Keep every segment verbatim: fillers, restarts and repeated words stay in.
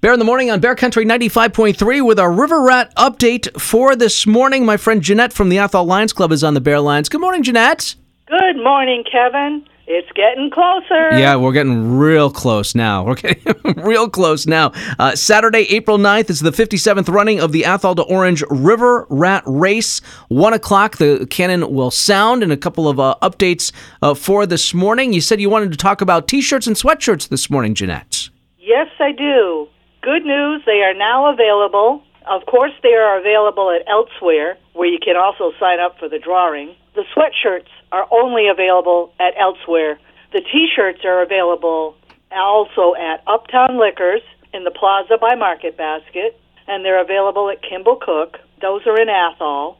Bear in the Morning on Bear Country ninety-five point three with our River Rat update for this morning. My friend Jeanette from the Athol Lions Club is on the Bear Lines. Good morning, Jeanette. Good morning, Kevin. It's getting closer. Yeah, we're getting real close now. We're getting real close now. Uh, Saturday, April ninth is the fifty-seventh running of the Athol to Orange River Rat Race. One o'clock, the cannon will sound, and a couple of uh, updates uh, for this morning. You said you wanted to talk about T-shirts and sweatshirts this morning, Jeanette. Yes, I do. Good news, they are now available. Of course, they are available at Elsewhere, where you can also sign up for the drawing. The sweatshirts are only available at Elsewhere. The T-shirts are available also at Uptown Liquors in the plaza by Market Basket, and they're available at Kimball Cook. Those are in Athol.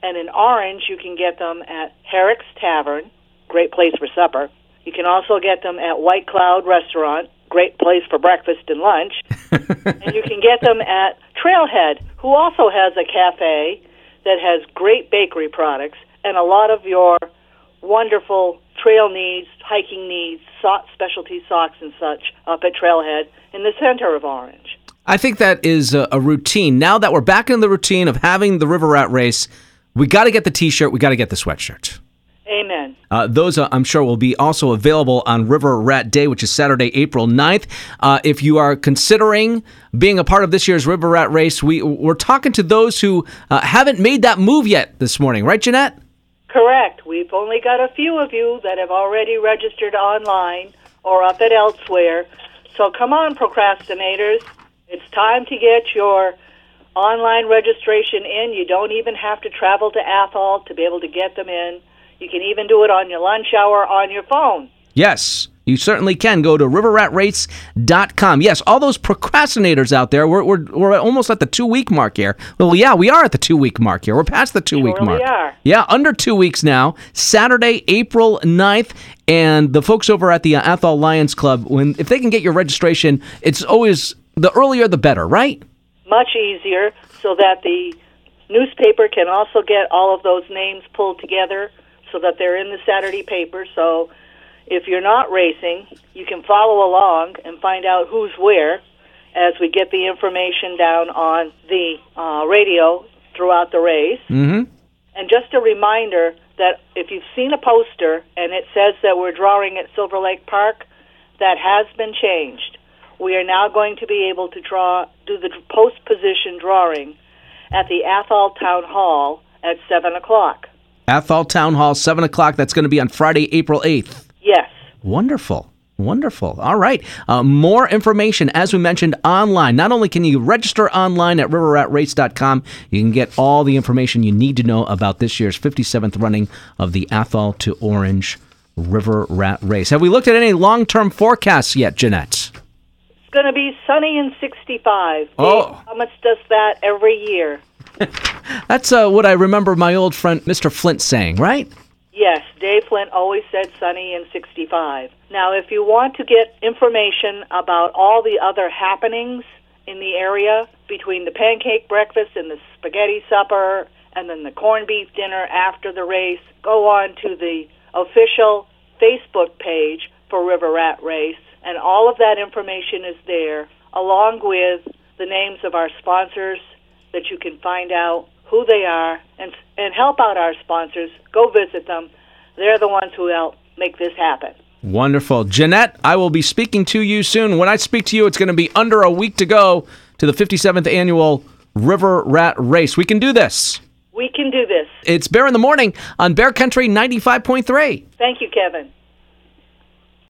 And in Orange, you can get them at Herrick's Tavern, great place for supper. You can also get them at White Cloud Restaurant, great place for breakfast and lunch. And you can get them at Trailhead, who also has a cafe that has great bakery products and a lot of your wonderful trail needs, hiking needs, specialty socks and such up at Trailhead in the center of Orange. I think that is a routine. Now that we're back in the routine of having the River Rat Race, we got to get the T-shirt, we got to get the sweatshirt. Amen. Uh, those, uh, I'm sure, will be also available on River Rat Day, which is Saturday, April ninth. Uh, if you are considering being a part of this year's River Rat Race, we, we're talking to those who uh, haven't made that move yet this morning. Right, Jeanette? Correct. We've only got a few of you that have already registered online or up at Elsewhere. So come on, procrastinators. It's time to get your online registration in. You don't even have to travel to Athol to be able to get them in. You can even do it on your lunch hour on your phone. Yes, you certainly can. Go to river rat rates dot com. Yes, all those procrastinators out there, we're we're, we're almost at the two-week mark here. Well, yeah, we are at the two-week mark here. We're past the two-week mark. We are. Yeah, under two weeks now. Saturday, April ninth. And the folks over at the Athol Lions Club, when if they can get your registration, it's always the earlier the better, right? Much easier, so that the newspaper can also get all of those names pulled together, so that they're in the Saturday paper. So if you're not racing, you can follow along and find out who's where as we get the information down on the uh, radio throughout the race. Mm-hmm. And just a reminder that if you've seen a poster and it says that we're drawing at Silver Lake Park, that has been changed. We are now going to be able to draw, do the post-position drawing at the Athol Town Hall at seven o'clock. Athol Town Hall, seven o'clock. That's going to be on Friday, April eighth. Yes. Wonderful. Wonderful. All right. Uh, more information, as we mentioned, online. Not only can you register online at river rat rates dot com, you can get all the information you need to know about this year's fifty-seventh running of the Athol to Orange River Rat Race. Have we looked at any long-term forecasts yet, Jeanette? It's going to be sunny and sixty-five. Oh. Dave, how much does that every year? That's uh, what I remember my old friend Mister Flint saying, right? Yes, Dave Flint always said sunny and sixty-five. Now, if you want to get information about all the other happenings in the area between the pancake breakfast and the spaghetti supper and then the corned beef dinner after the race, go on to the official Facebook page for River Rat Race, and all of that information is there, along with the names of our sponsors, that you can find out who they are and and help out our sponsors. Go visit them. They're the ones who help make this happen. Wonderful. Jeanette, I will be speaking to you soon. When I speak to you, it's going to be under a week to go to the fifty-seventh Annual River Rat Race. We can do this. We can do this. It's Bear in the Morning on Bear Country ninety-five point three. Thank you, Kevin.